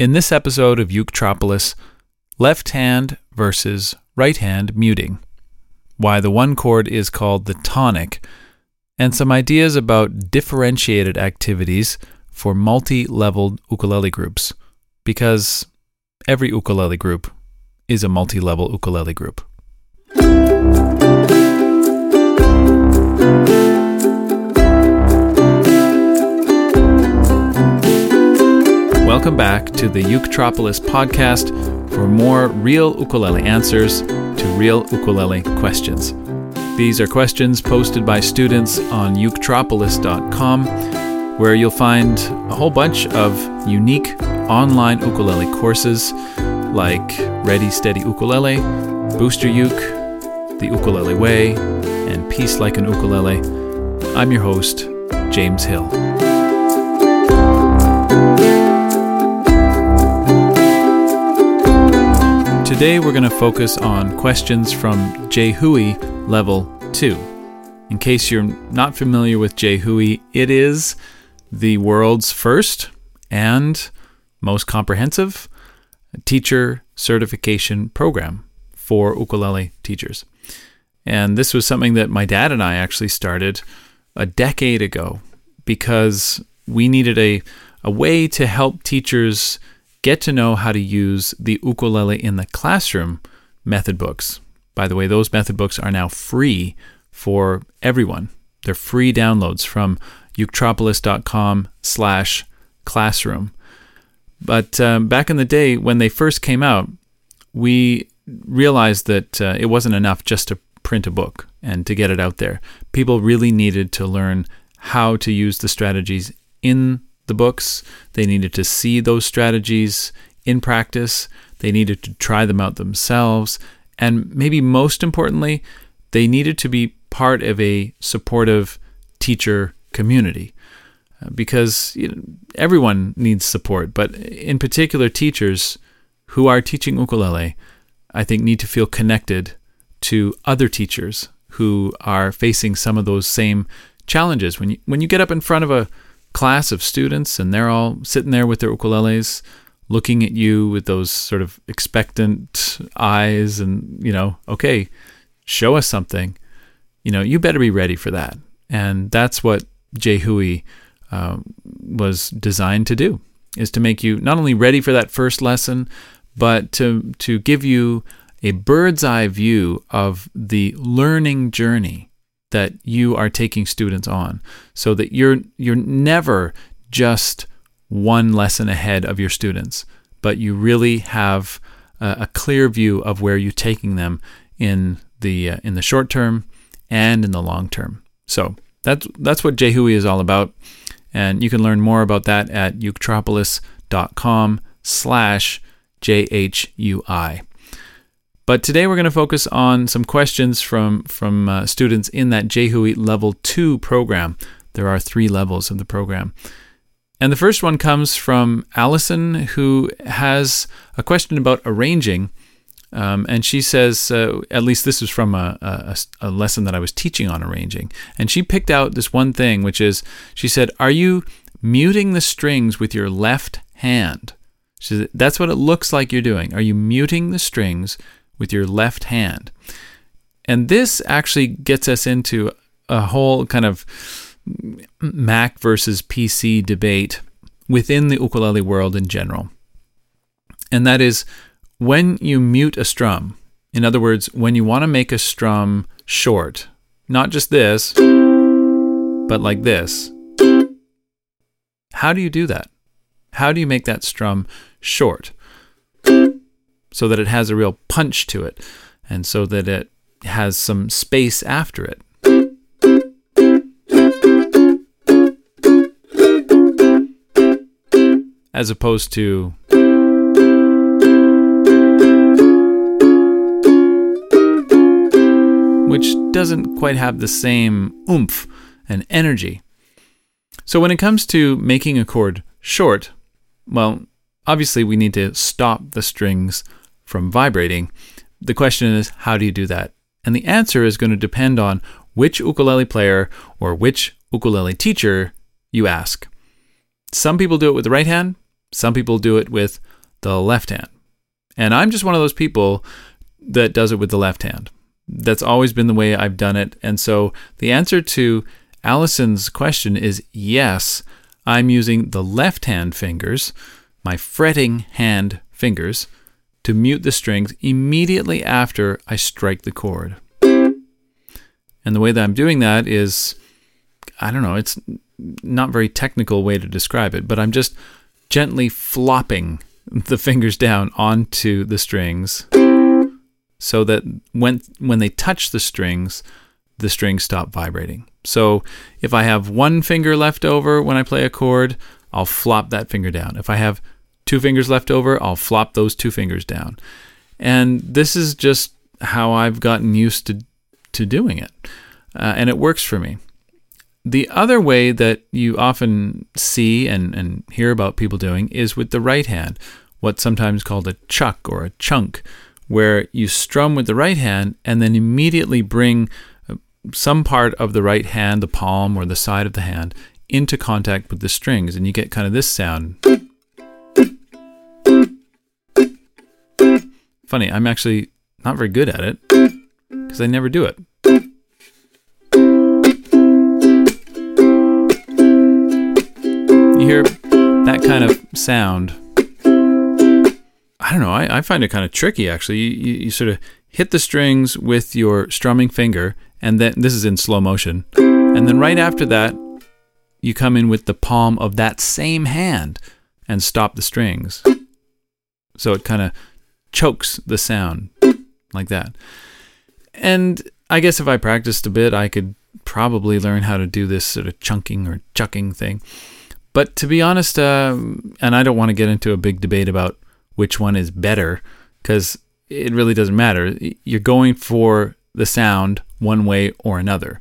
In this episode of Uketropolis, left hand versus right hand muting, why the one chord is called the tonic, and some ideas about differentiated activities for multi-leveled ukulele groups, because every ukulele group is a multi-level ukulele group. Welcome back to the Uketropolis podcast for more real ukulele answers to real ukulele questions. These are questions posted by students on uketropolis.com, where you'll find a whole bunch of unique online ukulele courses like Ready Steady Ukulele, Booster Uke, The Ukulele Way, and Peace Like an Ukulele. I'm your host, James Hill. Today we're going to focus on questions from JHui Level 2. In case you're not familiar with JHui, it is the world's first and most comprehensive teacher certification program for ukulele teachers. And this was something that my dad and I actually started a decade ago because we needed a way to help teachers get to know how to use the Ukulele in the Classroom method books. By the way, those method books are now free for everyone. They're free downloads from uketropolis.com/classroom. But back in the day, when they first came out, we realized that it wasn't enough just to print a book and to get it out there. People really needed to learn how to use the strategies in the books. They needed to see those strategies in practice. They needed to try them out themselves. And maybe most importantly, they needed to be part of a supportive teacher community, because everyone needs support, but in particular teachers who are teaching ukulele, I think, need to feel connected to other teachers who are facing some of those same challenges. When you get up in front of a class of students and they're all sitting there with their ukuleles looking at you with those sort of expectant eyes and, okay, show us something, you better be ready for that. And that's what JHui was designed to do, is to make you not only ready for that first lesson, but to give you a bird's eye view of the learning journey that you are taking students on, so that you're never just one lesson ahead of your students, but you really have a clear view of where you're taking them in the short term and in the long term. So that's what JHui is all about, and you can learn more about that at uketropolis.com/JHui. But today we're going to focus on some questions from students in that JHui Level 2 program. There are 3 levels of the program. And the first one comes from Allison, who has a question about arranging. And she says, at least this was from a lesson that I was teaching on arranging. And she picked out this one thing, which is, she said, are you muting the strings with your left hand? She said, that's what it looks like you're doing. Are you muting the strings with your left hand? And this actually gets us into a whole kind of Mac versus PC debate within the ukulele world in general. And that is, when you mute a strum, in other words, when you want to make a strum short, not just this, but like this, how do you do that? How do you make that strum short, so that it has a real punch to it, and so that it has some space after it? As opposed to... which doesn't quite have the same oomph and energy. So when it comes to making a chord short, well, obviously we need to stop the strings from vibrating. The question is, how do you do that? And the answer is going to depend on which ukulele player or which ukulele teacher you ask. Some people do it with the right hand, Some people do it with the left hand. And I'm just one of those people that does it with the left hand. That's always been the way I've done it. And so the answer to Allison's question is yes, I'm using the left hand fingers, my fretting hand fingers, to mute the strings immediately after I strike the chord. And the way that I'm doing that is, I don't know, it's not a very technical way to describe it, but I'm just gently flopping the fingers down onto the strings so that when they touch the strings stop vibrating. So if I have one finger left over when I play a chord, I'll flop that finger down. If I have two fingers left over, I'll flop those two fingers down. And this is just how I've gotten used to doing it. And it works for me. The other way that you often see and hear about people doing is with the right hand, what's sometimes called a chuck or a chunk, where you strum with the right hand and then immediately bring some part of the right hand, the palm or the side of the hand, into contact with the strings, and you get kind of this sound. Funny, I'm actually not very good at it because I never do it. You hear that kind of sound. I don't know, I find it kind of tricky actually. You sort of hit the strings with your strumming finger, and then this is in slow motion, and then right after that you come in with the palm of that same hand and stop the strings. So it kind of chokes the sound like that. And I guess if I practiced a bit, I could probably learn how to do this sort of chunking or chucking thing. But to be honest, and I don't want to get into a big debate about which one is better, because it really doesn't matter. You're going for the sound one way or another.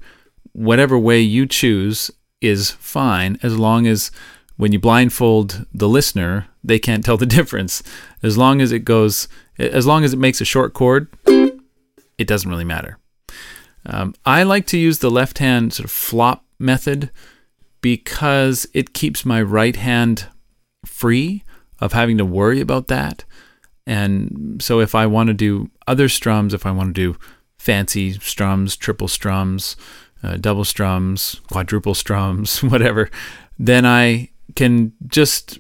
Whatever way you choose is fine, as long as when you blindfold the listener, they can't tell the difference. As long as it makes a short chord, it doesn't really matter. I like to use the left hand sort of flop method because it keeps my right hand free of having to worry about that. And so if I want to do other strums, if I want to do fancy strums, triple strums, double strums, quadruple strums, whatever, then I can just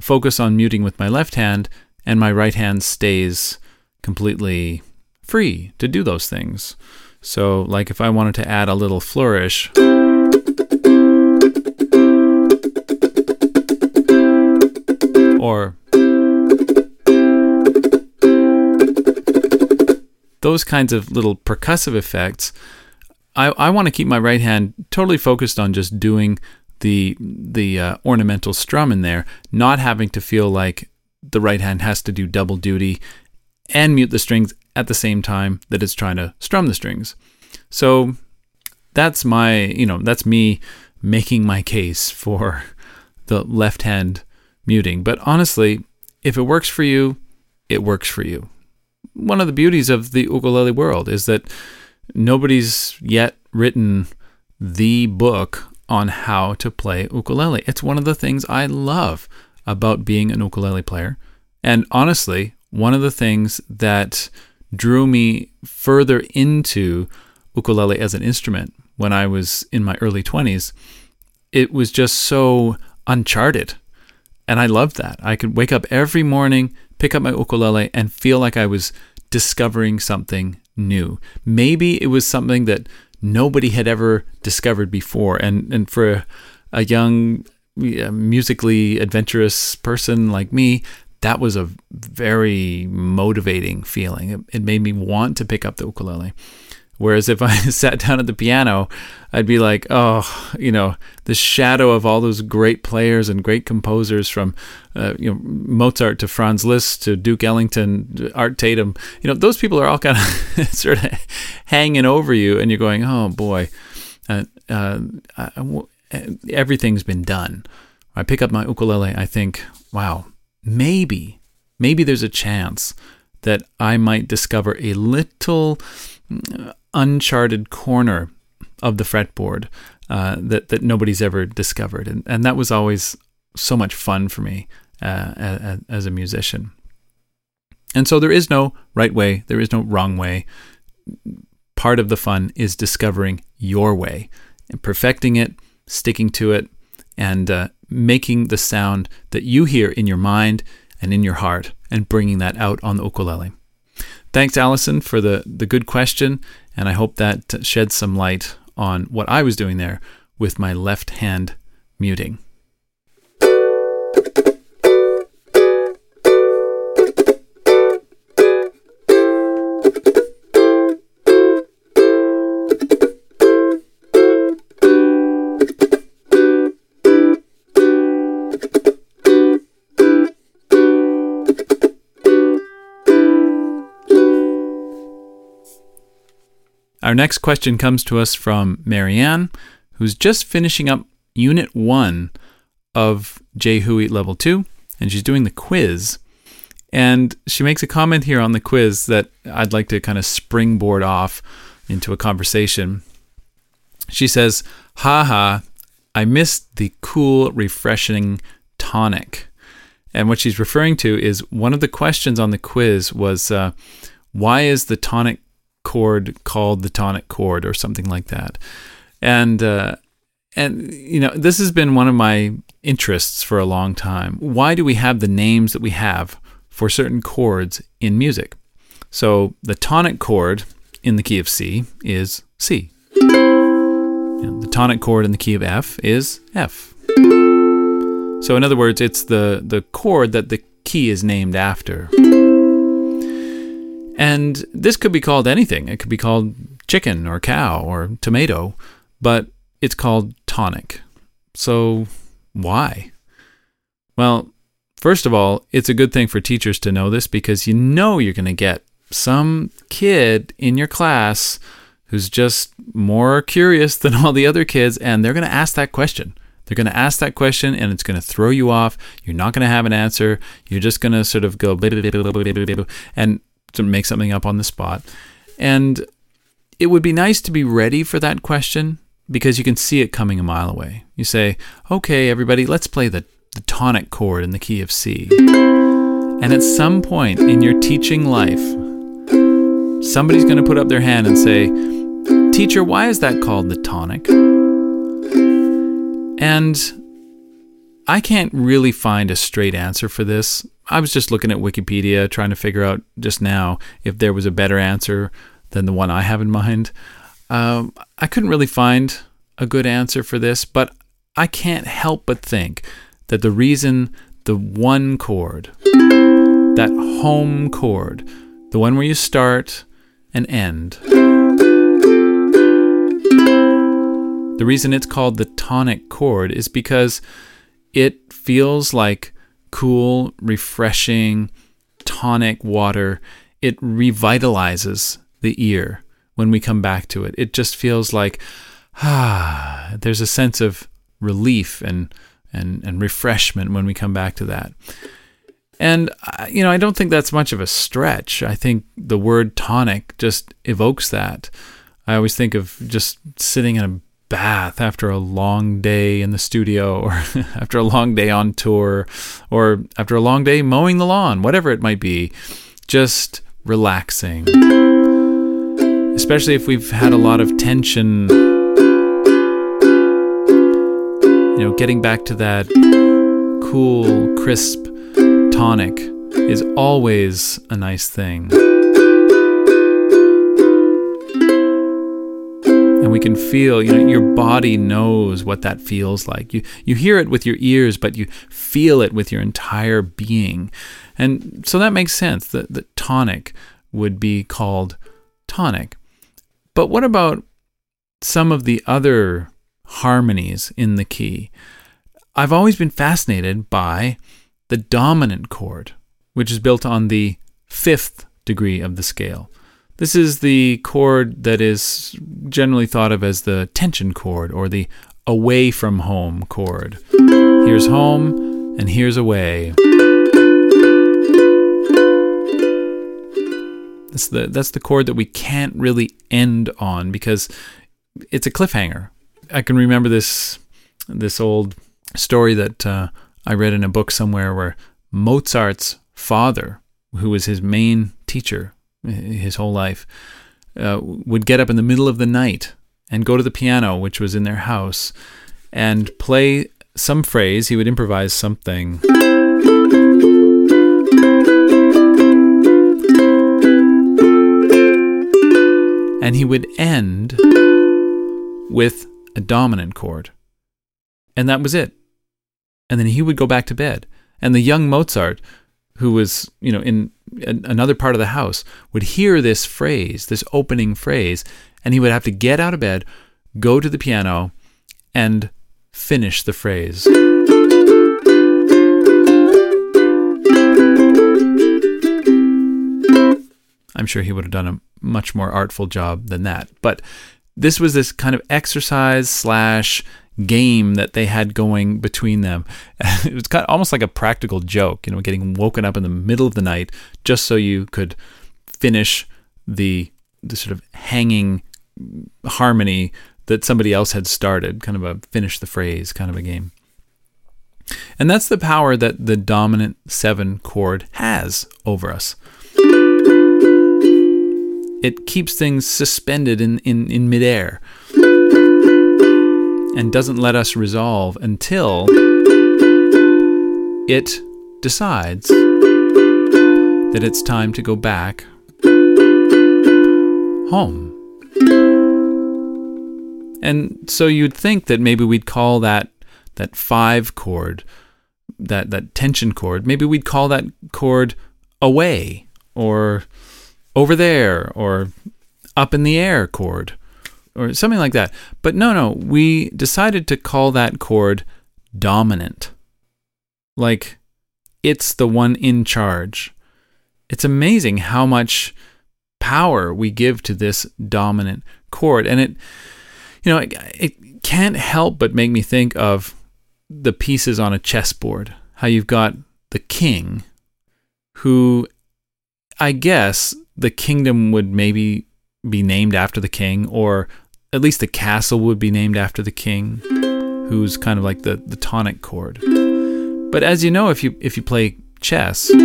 focus on muting with my left hand, and my right hand stays completely free to do those things. So like if I wanted to add a little flourish, or those kinds of little percussive effects, I want to keep my right hand totally focused on just doing the ornamental strum in there, not having to feel like the right hand has to do double duty and mute the strings at the same time that it's trying to strum the strings. So that's that's me making my case for the left hand muting. But honestly, if it works for you, it works for you. One of the beauties of the ukulele world is that nobody's yet written the book on how to play ukulele. It's one of the things I love about being an ukulele player. And honestly, one of the things that drew me further into ukulele as an instrument when I was in my early 20s, it was just so uncharted. And I loved that. I could wake up every morning, pick up my ukulele, and feel like I was discovering something new. Maybe it was something that nobody had ever discovered before. And for a young, musically adventurous person like me, that was a very motivating feeling. It made me want to pick up the ukulele. Whereas if I sat down at the piano, I'd be like, the shadow of all those great players and great composers from, Mozart to Franz Liszt to Duke Ellington, to Art Tatum. Those people are all kind of sort of hanging over you, and you're going, oh boy, everything's been done. I pick up my ukulele, I think, wow, maybe there's a chance that I might discover a little uncharted corner of the fretboard that nobody's ever discovered. And that was always so much fun for me. as a musician. And so there is no right way, there is no wrong way. Part of the fun is discovering your way and perfecting it, sticking to it, and making the sound that you hear in your mind and in your heart and bringing that out on the ukulele. Thanks, Allison, for the good question, and I hope that sheds some light on what I was doing there with my left hand muting. Our next question comes to us from Marianne, who's just finishing up Unit 1 of JHui Level 2, and she's doing the quiz. And she makes a comment here on the quiz that I'd like to kind of springboard off into a conversation. She says, "Haha, I missed the cool, refreshing tonic." And what she's referring to is one of the questions on the quiz was, why is the tonic chord called the tonic chord or something like that. And you know, this has been one of my interests for a long time. Why do we have the names that we have for certain chords in music? So the tonic chord in the key of C is C. And the tonic chord in the key of F is F. So in other words, it's the chord that the key is named after. And this could be called anything. It could be called chicken or cow or tomato, but it's called tonic. So why? Well, first of all, it's a good thing for teachers to know this, because you know you're going to get some kid in your class who's just more curious than all the other kids, and they're going to ask that question. They're going to ask that question, and it's going to throw you off. You're not going to have an answer. You're just going to sort of go blah, blah, blah, blah, blah, blah, blah, and to make something up on the spot. And it would be nice to be ready for that question, because you can see it coming a mile away. You say, okay, everybody, let's play the tonic chord in the key of C. And at some point in your teaching life, somebody's going to put up their hand and say, teacher, why is that called the tonic? And I can't really find a straight answer for this. I was just looking at Wikipedia, trying to figure out just now if there was a better answer than the one I have in mind. I couldn't really find a good answer for this, but I can't help but think that the reason the one chord, that home chord, the one where you start and end, the reason it's called the tonic chord is because it feels like cool, refreshing, tonic water. It revitalizes the ear when we come back to it. It just feels like, there's a sense of relief and refreshment when we come back to that. And, you know, I don't think that's much of a stretch. I think the word tonic just evokes that. I always think of just sitting in a bath after a long day in the studio, or after a long day on tour, or after a long day mowing the lawn, whatever it might be, just relaxing. Especially if we've had a lot of tension, you know, getting back to that cool, crisp tonic is always a nice thing. And we can feel, you know, your body knows what that feels like. You hear it with your ears, but you feel it with your entire being. And so that makes sense. The tonic would be called tonic. But what about some of the other harmonies in the key? I've always been fascinated by the dominant chord, which is built on the fifth degree of the scale. This is the chord that is generally thought of as the tension chord, or the away from home chord. Here's home and here's away. That's the chord that we can't really end on, because it's a cliffhanger. I can remember this old story that I read in a book somewhere where Mozart's father, who was his main teacher his whole life, would get up in the middle of the night and go to the piano, which was in their house, and play some phrase. He would improvise something. And he would end with a dominant chord. And that was it. And then he would go back to bed. And the young Mozart, who was, you know, in another part of the house, would hear this phrase, this opening phrase, and he would have to get out of bed, go to the piano, and finish the phrase. I'm sure he would have done a much more artful job than that. But this was this kind of exercise slash game that they had going between them. It was kind of almost like a practical joke, you know, getting woken up in the middle of the night just so you could finish the sort of hanging harmony that somebody else had started, kind of a finish the phrase kind of a game. And that's the power that the dominant seven chord has over us. It keeps things suspended in midair and doesn't let us resolve until it decides that it's time to go back home. And so you'd think that maybe we'd call that five chord, that tension chord, maybe we'd call that chord away, or over there, or up in the air chord, or something like that. But no, we decided to call that chord dominant. Like, it's the one in charge. It's amazing how much power we give to this dominant chord. And it can't help but make me think of the pieces on a chessboard. How you've got the king, who, I guess, the kingdom would maybe be named after the king, or at least the castle would be named after the king, who's kind of like the tonic chord. But as you know, if you play chess, you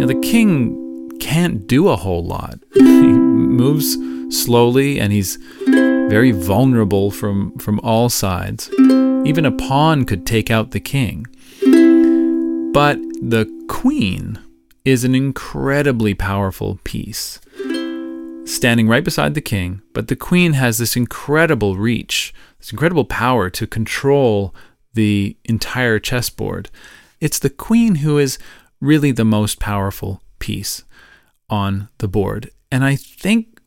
know, the king can't do a whole lot. He moves slowly, and he's very vulnerable from all sides. Even a pawn could take out the king. But the queen is an incredibly powerful piece, standing right beside the king, but the queen has this incredible reach, this incredible power to control the entire chessboard. It's the queen who is really the most powerful piece on the board. And I think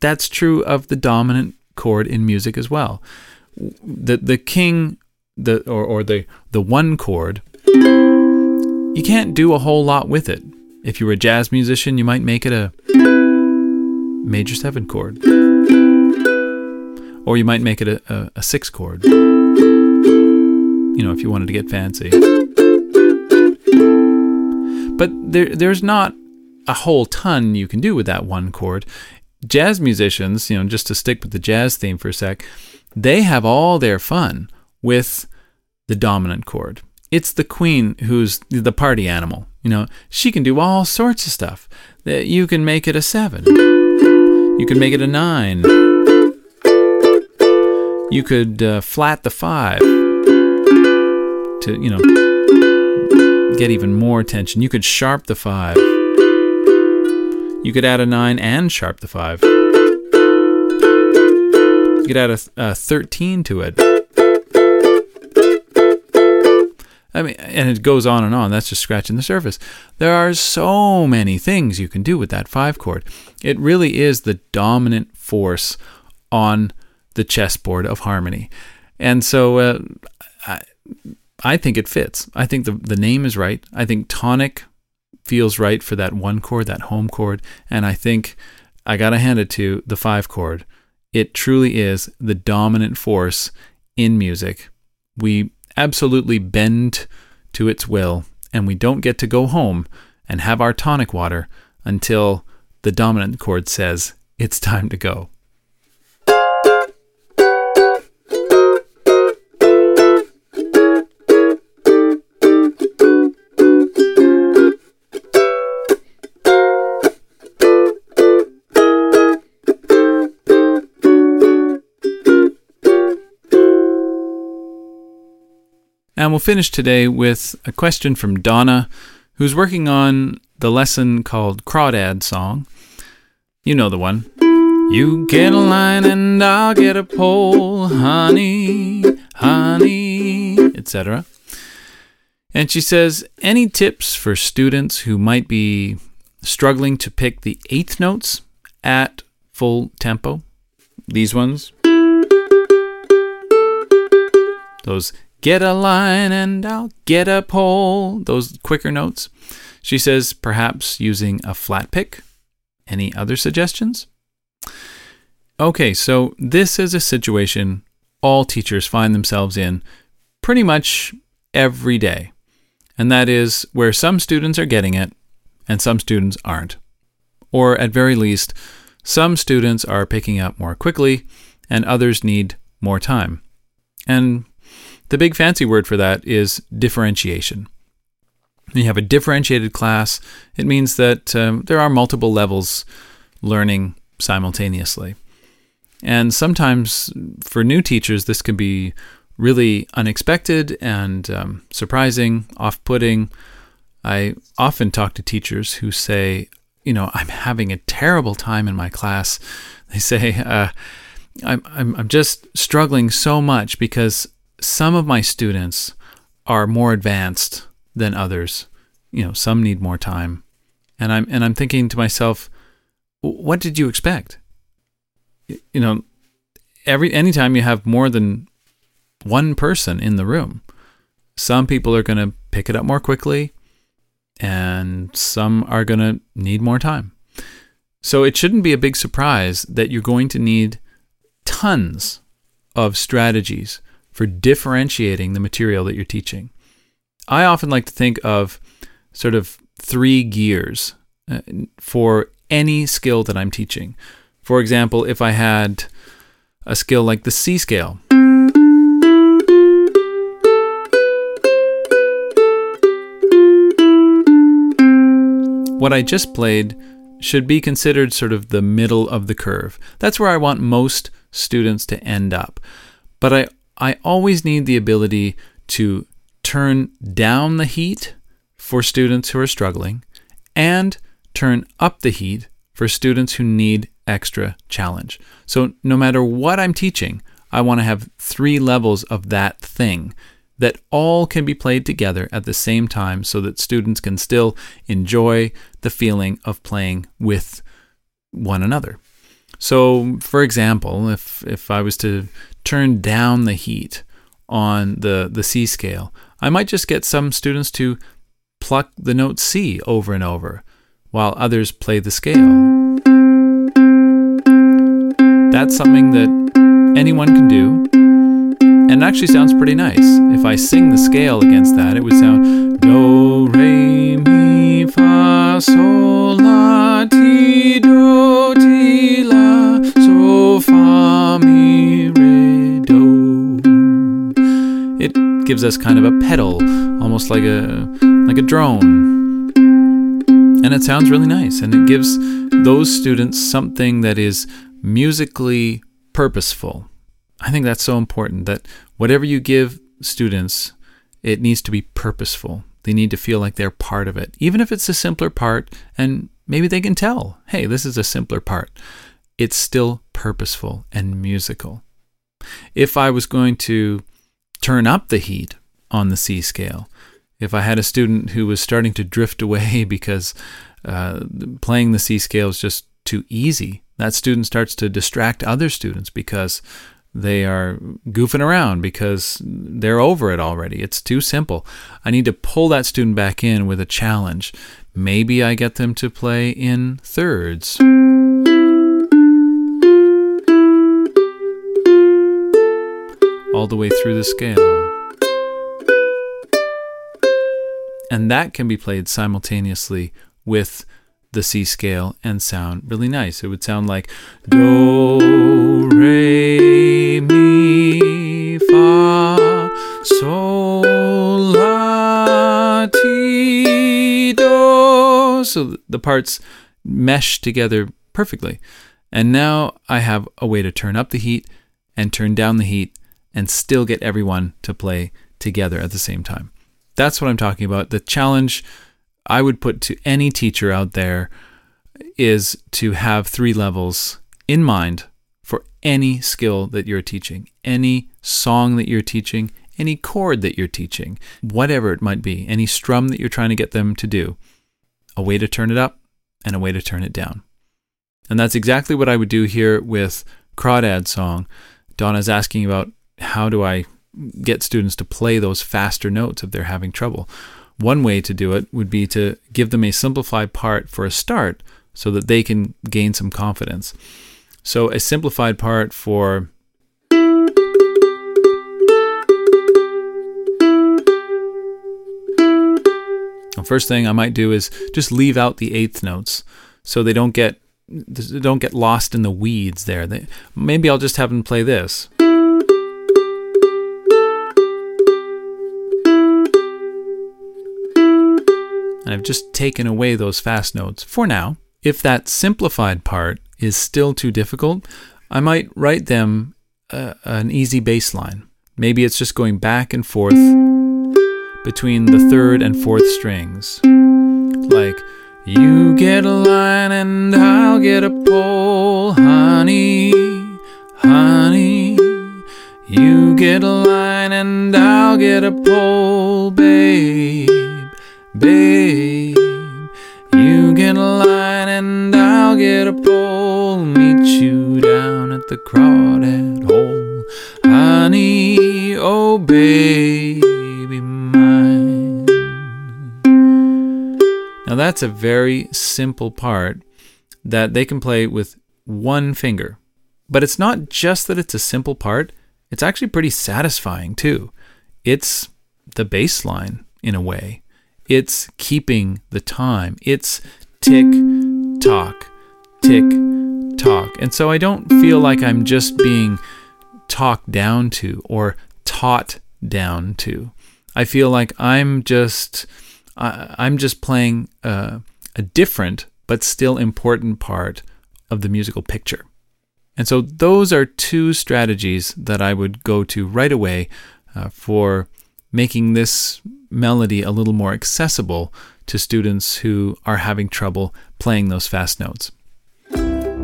that's true of the dominant chord in music as well. The king, the one chord, you can't do a whole lot with it. If you were a jazz musician, you might make it a major 7 chord. Or you might make it a 6 chord. You know, if you wanted to get fancy. But there's not a whole ton you can do with that one chord. Jazz musicians, you know, just to stick with the jazz theme for a sec, they have all their fun with the dominant chord. It's the queen who's the party animal. You know, she can do all sorts of stuff. You can make it a 7. You can make it a 9. You could flat the 5 to, you know, get even more tension. You could sharp the 5. You could add a 9 and sharp the 5. You could add a 13 to it. I mean, and it goes on and on. That's just scratching the surface. There are so many things you can do with that 5 chord. It really is the dominant force on the chessboard of harmony. And so I think it fits. I think the name is right. I think tonic feels right for that one chord, that home chord. And I think I got to hand it to the 5 chord. It truly is the dominant force in music. We absolutely bend to its will, and we don't get to go home and have our tonic water until the dominant chord says it's time to go. And we'll finish today with a question from Donna, who's working on the lesson called Crawdad Song. You know the one. You get a line and I'll get a pole, honey, honey, etc. And she says, any tips for students who might be struggling to pick the eighth notes at full tempo? These ones. Those get a line and I'll get a pole, those quicker notes. She says, perhaps using a flat pick. Any other suggestions? Okay, so this is a situation all teachers find themselves in pretty much every day. And that is where some students are getting it and some students aren't. Or at very least, some students are picking up more quickly and others need more time. And the big fancy word for that is differentiation. When you have a differentiated class, it means that there are multiple levels learning simultaneously. And sometimes for new teachers, this can be really unexpected and surprising, off-putting. I often talk to teachers who say, you know, I'm having a terrible time in my class. They say, I'm just struggling so much because some of my students are more advanced than others. You know, some need more time. And I'm thinking to myself, what did you expect? You know, anytime you have more than one person in the room, some people are going to pick it up more quickly and some are going to need more time. So it shouldn't be a big surprise that you're going to need tons of strategies for differentiating the material that you're teaching. I often like to think of sort of three gears for any skill that I'm teaching. For example, if I had a skill like the C scale, what I just played should be considered sort of the middle of the curve. That's where I want most students to end up. But I always need the ability to turn down the heat for students who are struggling and turn up the heat for students who need extra challenge. So no matter what I'm teaching, I want to have three levels of that thing that all can be played together at the same time so that students can still enjoy the feeling of playing with one another. So for example, if I was to turn down the heat on the C scale, I might just get some students to pluck the note C over and over while others play the scale. That's something that anyone can do, and actually sounds pretty nice. If I sing the scale against that, it would sound do, re, mi, fa, sol, la, ti, do, ti, la, so, fa, mi, re, do. It gives us kind of a pedal, almost like a drone, and it sounds really nice. And it gives those students something that is musically purposeful. I think that's so important, that whatever you give students, it needs to be purposeful. They need to feel like they're part of it. Even if it's a simpler part, and maybe they can tell, hey, this is a simpler part, it's still purposeful and musical. If I was going to turn up the heat on the C scale, if I had a student who was starting to drift away because playing the C scale is just too easy, that student starts to distract other students because they are goofing around, because they're over it already. It's too simple. I need to pull that student back in with a challenge. Maybe I get them to play in thirds. All the way through the scale. And that can be played simultaneously with the C scale and sound really nice. It would sound like do, re, mi, fa, sol, la, ti, do. So the parts mesh together perfectly. And now I have a way to turn up the heat and turn down the heat and still get everyone to play together at the same time. That's what I'm talking about. The challenge I would put to any teacher out there is to have three levels in mind for any skill that you're teaching, any song that you're teaching, any chord that you're teaching, whatever it might be, any strum that you're trying to get them to do, a way to turn it up and a way to turn it down. And that's exactly what I would do here with Crawdad Song. Donna's asking about how do I get students to play those faster notes if they're having trouble. One way to do it would be to give them a simplified part for a start so that they can gain some confidence. So a simplified part for the first thing I might do is just leave out the eighth notes so they don't get lost in the weeds there. Maybe I'll just have them play this. And I've just taken away those fast notes for now. If that simplified part is still too difficult, I might write them an easy bass line. Maybe it's just going back and forth between the third and fourth strings. Like, you get a line and I'll get a pole, honey, honey. You get a line and I'll get a pole, babe, babe. You get a line and I'll get a pole, meet you down at the crawdad hole, honey, oh baby mine. Now that's a very simple part that they can play with one finger. But it's not just that it's a simple part, it's actually pretty satisfying too. It's the bass line in a way. It's keeping the time. It's tick, tock, tick, tock. And so I don't feel like I'm just being talked down to or taught down to. I feel like I'm just playing a different but still important part of the musical picture. And so those are two strategies that I would go to right away for making this melody a little more accessible to students who are having trouble playing those fast notes.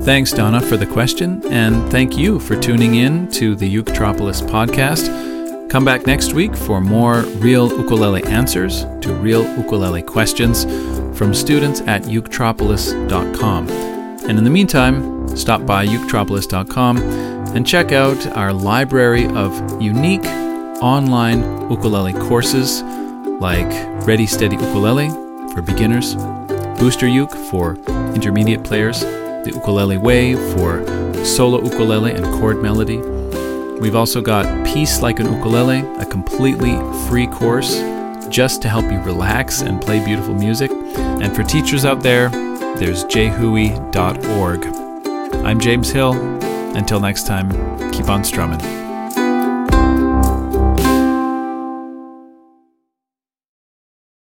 Thanks, Donna, for the question, and thank you for tuning in to the Uketropolis podcast. Come back next week for more real ukulele answers to real ukulele questions from students at uketropolis.com. And in the meantime, stop by uketropolis.com and check out our library of unique online ukulele courses like Ready Steady Ukulele for beginners, Booster Uke for intermediate players, The Ukulele Way for solo ukulele and chord melody. We've also got Peace Like an Ukulele, a completely free course just to help you relax and play beautiful music. And for teachers out there, there's jhui.org. I'm James Hill. Until next time, keep on strumming.